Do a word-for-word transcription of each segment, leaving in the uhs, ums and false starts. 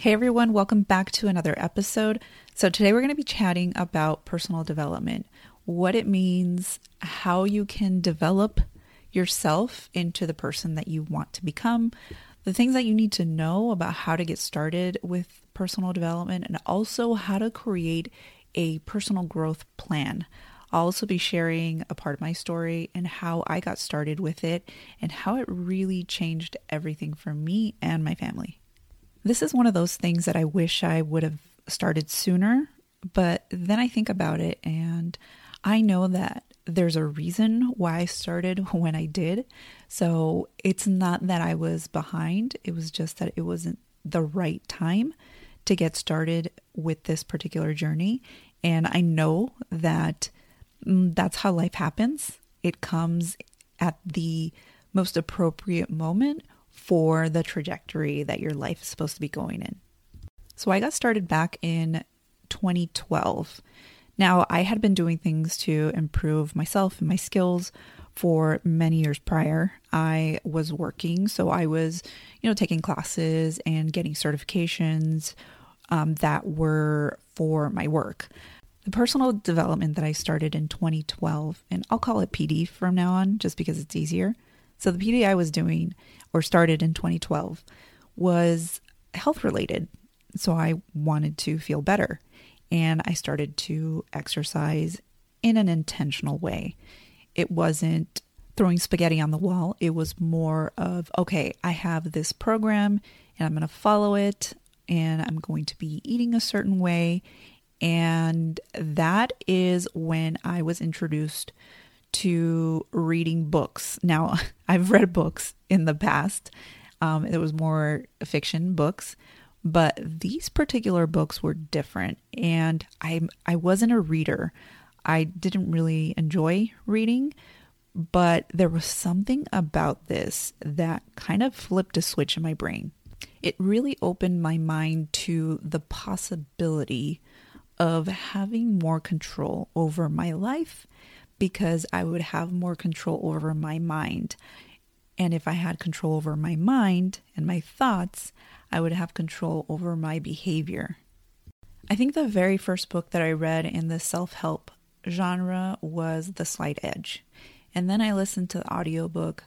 Hey everyone, welcome back to another episode. So today we're going to be chatting about personal development, what it means, how you can develop yourself into the person that you want to become, the things that you need to know about how to get started with personal development, and also how to create a personal growth plan. I'll also be sharing a part of my story and how I got started with it and how it really changed everything for me and my family. This is one of those things that I wish I would have started sooner, but then I think about it and I know that there's a reason why I started when I did. So it's not that I was behind, it was just that it wasn't the right time to get started with this particular journey. And I know that that's how life happens. It comes at the most appropriate moment for the trajectory that your life is supposed to be going in. So I got started back in twenty twelve. Now, I had been doing things to improve myself and my skills for many years prior. I was working, so I was, you know, taking classes and getting certifications um, that were for my work. The personal development that I started in twenty twelve, and I'll call it P D from now on just because it's easier. So the P D I was doing or started in twenty twelve was health related. So I wanted to feel better and I started to exercise in an intentional way. It wasn't throwing spaghetti on the wall. It was more of, okay, I have this program and I'm going to follow it and I'm going to be eating a certain way. And that is when I was introduced to reading books. Now, I've read books in the past. Um, it was more fiction books, but these particular books were different. And I I wasn't a reader. I didn't really enjoy reading, but there was something about this that kind of flipped a switch in my brain. It really opened my mind to the possibility of having more control over my life, because I would have more control over my mind. And if I had control over my mind and my thoughts, I would have control over my behavior. I think the very first book that I read in the self-help genre was The Slight Edge. And then I listened to the audiobook,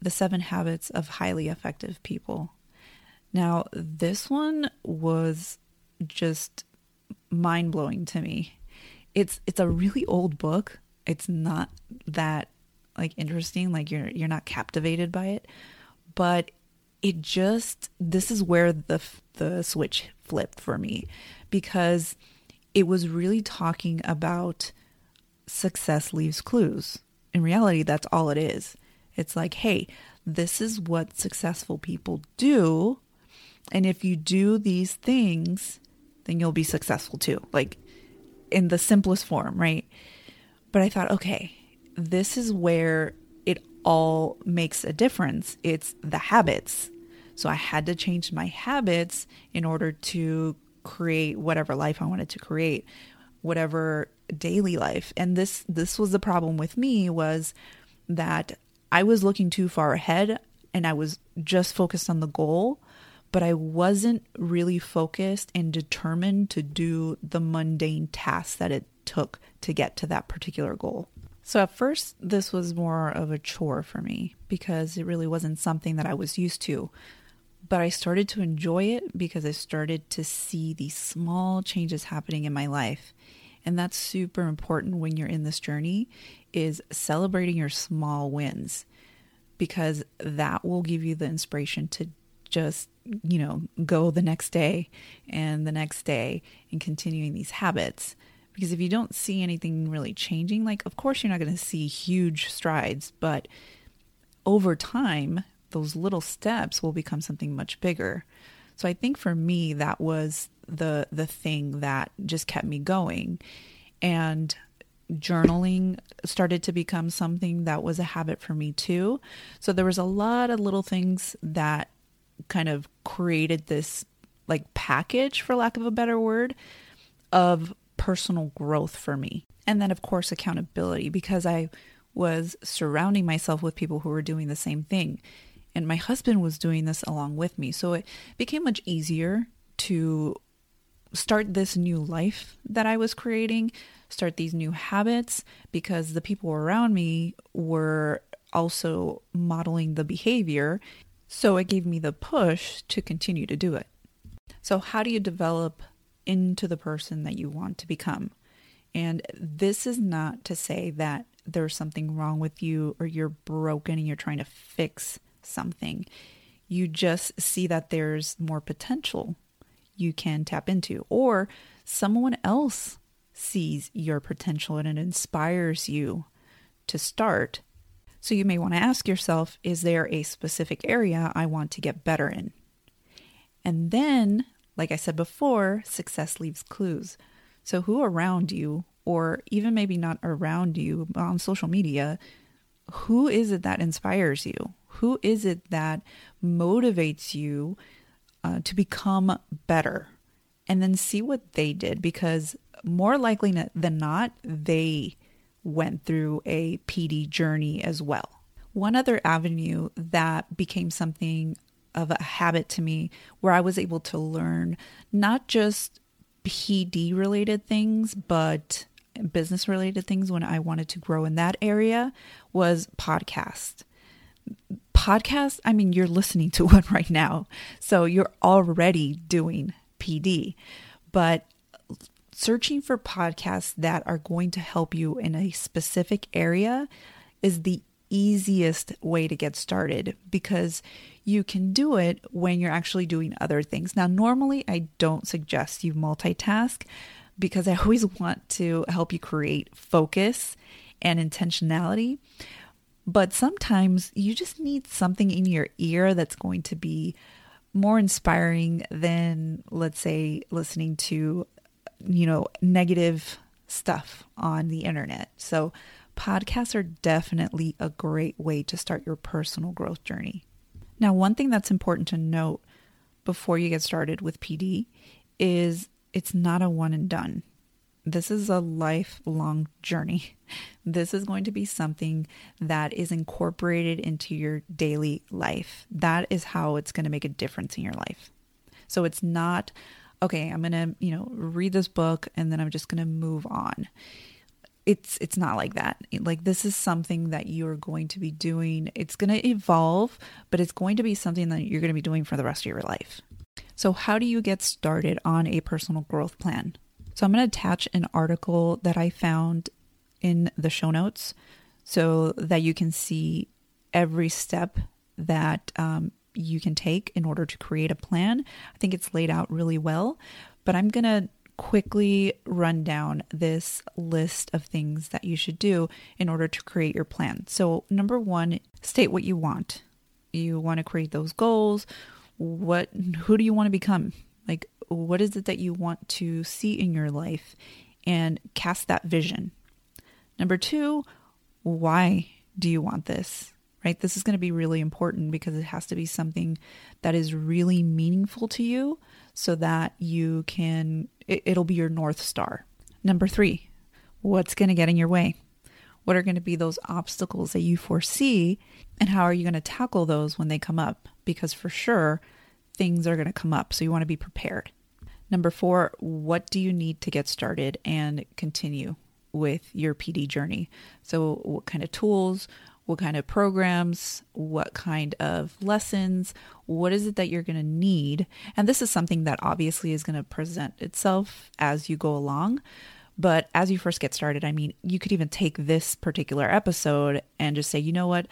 The Seven Habits of Highly Effective People. Now, this one was just mind-blowing to me. It's it's a really old book. It's not that like interesting, like you're you're not captivated by it, but it just, this is where the the switch flipped for me, because it was really talking about success leaves clues. In reality, that's all it is. It's like, hey, this is what successful people do, and if you do these things, then you'll be successful too, like in the simplest form, right? But I thought, okay, this is where it all makes a difference. It's the habits. So I had to change my habits in order to create whatever life I wanted to create, whatever daily life. And this, this was the problem with me, was that I was looking too far ahead and I was just focused on the goal, but I wasn't really focused and determined to do the mundane tasks that it took to get to that particular goal. So at first, this was more of a chore for me because it really wasn't something that I was used to. But I started to enjoy it because I started to see these small changes happening in my life. And that's super important when you're in this journey, is celebrating your small wins, because that will give you the inspiration to just, you know, go the next day and the next day and continuing these habits. Because if you don't see anything really changing, like, of course, you're not going to see huge strides, but over time, those little steps will become something much bigger. So I think for me, that was the the thing that just kept me going. And journaling started to become something that was a habit for me too. So there was a lot of little things that kind of created this like package, for lack of a better word, of personal growth for me. And then of course, accountability, because I was surrounding myself with people who were doing the same thing. And my husband was doing this along with me. So it became much easier to start this new life that I was creating, start these new habits, because the people around me were also modeling the behavior. So it gave me the push to continue to do it. So how do you develop into the person that you want to become? And this is not to say that there's something wrong with you or you're broken and you're trying to fix something. You just see that there's more potential you can tap into, or someone else sees your potential and it inspires you to start. So you may want to ask yourself, is there a specific area I want to get better in? And then, like I said before, success leaves clues. So who around you, or even maybe not around you, on social media, who is it that inspires you? Who is it that motivates you uh, to become better? And then see what they did, because more likely than not, they went through a P D journey as well. One other avenue that became something of a habit to me, where I was able to learn not just P D related things, but business related things when I wanted to grow in that area, was podcast. Podcast, I mean, you're listening to one right now, so you're already doing P D, but searching for podcasts that are going to help you in a specific area is the easiest way to get started, because you can do it when you're actually doing other things. Now, normally I don't suggest you multitask, because I always want to help you create focus and intentionality. But sometimes you just need something in your ear that's going to be more inspiring than, let's say, listening to, you know, negative stuff on the internet. So podcasts are definitely a great way to start your personal growth journey. Now, one thing that's important to note before you get started with P D is it's not a one and done. This is a lifelong journey. This is going to be something that is incorporated into your daily life. That is how it's going to make a difference in your life. So it's not, okay, I'm going to, you know, read this book and then I'm just going to move on. It's it's not like that. Like, this is something that you're going to be doing. It's going to evolve, but it's going to be something that you're going to be doing for the rest of your life. So how do you get started on a personal growth plan? So I'm going to attach an article that I found in the show notes so that you can see every step that um, you can take in order to create a plan. I think it's laid out really well, but I'm going to quickly run down this list of things that you should do in order to create your plan. So number one, state what you want. You want to create those goals. What, who do you want to become? Like, what is it that you want to see in your life, and cast that vision. Number two, why do you want this, right? This is going to be really important, because it has to be something that is really meaningful to you, so that you can, it, it'll be your North Star. Number three, what's going to get in your way? What are going to be those obstacles that you foresee, and how are you going to tackle those when they come up? Because for sure, things are going to come up. So you want to be prepared. Number four, what do you need to get started and continue with your P D journey? So what kind of tools, what kind of programs, what kind of lessons, what is it that you're going to need? And this is something that obviously is going to present itself as you go along. But as you first get started, I mean, you could even take this particular episode and just say, you know what?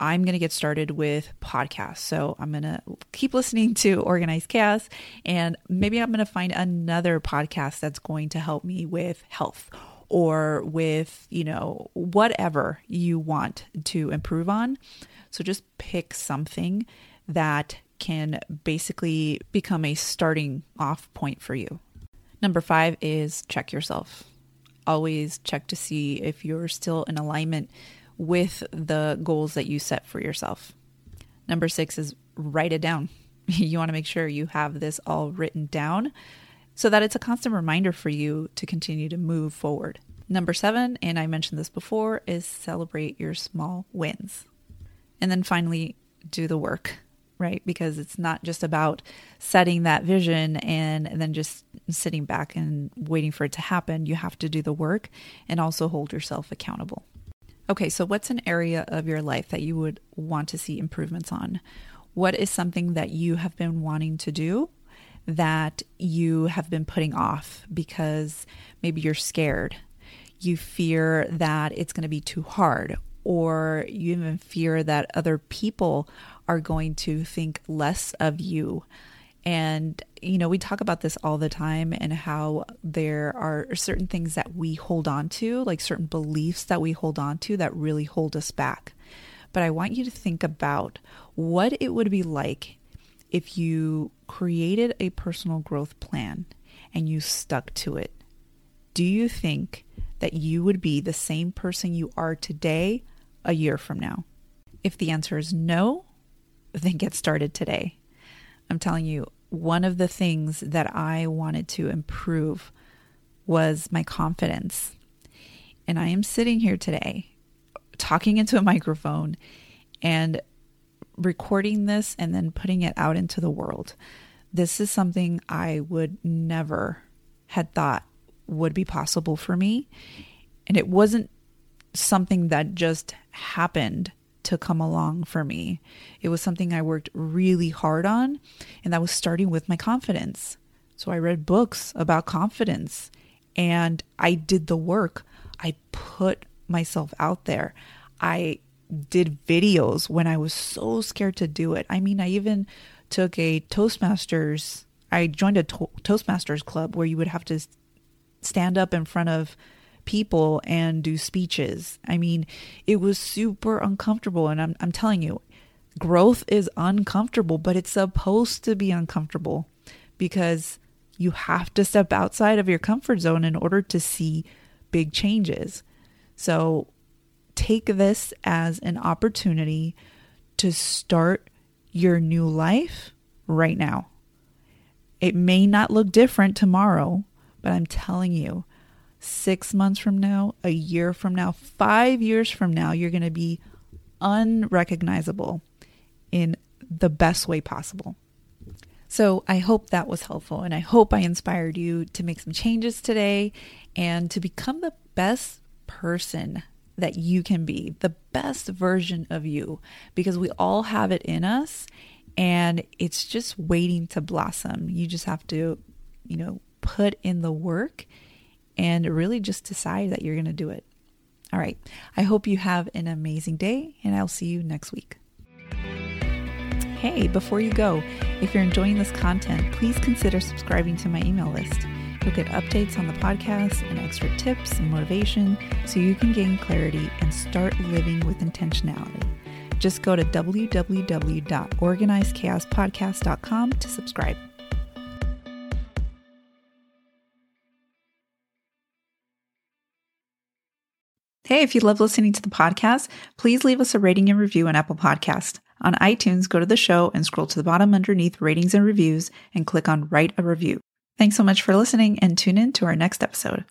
I'm going to get started with podcasts. So I'm going to keep listening to Organized Chaos, and maybe I'm going to find another podcast that's going to help me with health, or with, you know, whatever you want to improve on. So just pick something that can basically become a starting off point for you. Number five is check yourself. Always check to see if you're still in alignment with the goals that you set for yourself. Number six is write it down. You want to make sure you have this all written down so that it's a constant reminder for you to continue to move forward. Number seven, and I mentioned this before, is celebrate your small wins. And then finally, do the work, right? Because it's not just about setting that vision and, and then just sitting back and waiting for it to happen. You have to do the work and also hold yourself accountable. Okay, so what's an area of your life that you would want to see improvements on? What is something that you have been wanting to do that you have been putting off because maybe you're scared? You fear that it's going to be too hard, or you even fear that other people are going to think less of you. And, you know, we talk about this all the time and how there are certain things that we hold on to, like certain beliefs that we hold on to that really hold us back. But I want you to think about what it would be like if you created a personal growth plan and you stuck to it. Do you think that you would be the same person you are today a year from now? If the answer is no, then get started today. I'm telling you, one of the things that I wanted to improve was my confidence. And I am sitting here today talking into a microphone and recording this and then putting it out into the world. This is something I would never had thought would be possible for me. And it wasn't something that just happened to come along for me. It was something I worked really hard on, and that was starting with my confidence. So I read books about confidence and I did the work. I put myself out there. I did videos when I was so scared to do it. I mean, I even took a Toastmasters, I joined a to- Toastmasters club where you would have to stand up in front of people and do speeches. I mean, it was super uncomfortable. And I'm, I'm telling you, growth is uncomfortable, but it's supposed to be uncomfortable because you have to step outside of your comfort zone in order to see big changes. So take this as an opportunity to start your new life right now. It may not look different tomorrow, but I'm telling you, six months from now, a year from now, five years from now, you're going to be unrecognizable in the best way possible. So I hope that was helpful, and I hope I inspired you to make some changes today and to become the best person that you can be, the best version of you, because we all have it in us and it's just waiting to blossom. You just have to, you know, put in the work and really just decide that you're going to do it. All right. I hope you have an amazing day, and I'll see you next week. Hey, before you go, if you're enjoying this content, please consider subscribing to my email list. You'll get updates on the podcast and extra tips and motivation so you can gain clarity and start living with intentionality. Just go to w w w dot organized chaos podcast dot com to subscribe. Hey, if you love listening to the podcast, please leave us a rating and review on Apple Podcast. On iTunes, go to the show and scroll to the bottom underneath ratings and reviews and click on Write a Review. Thanks so much for listening, and tune in to our next episode.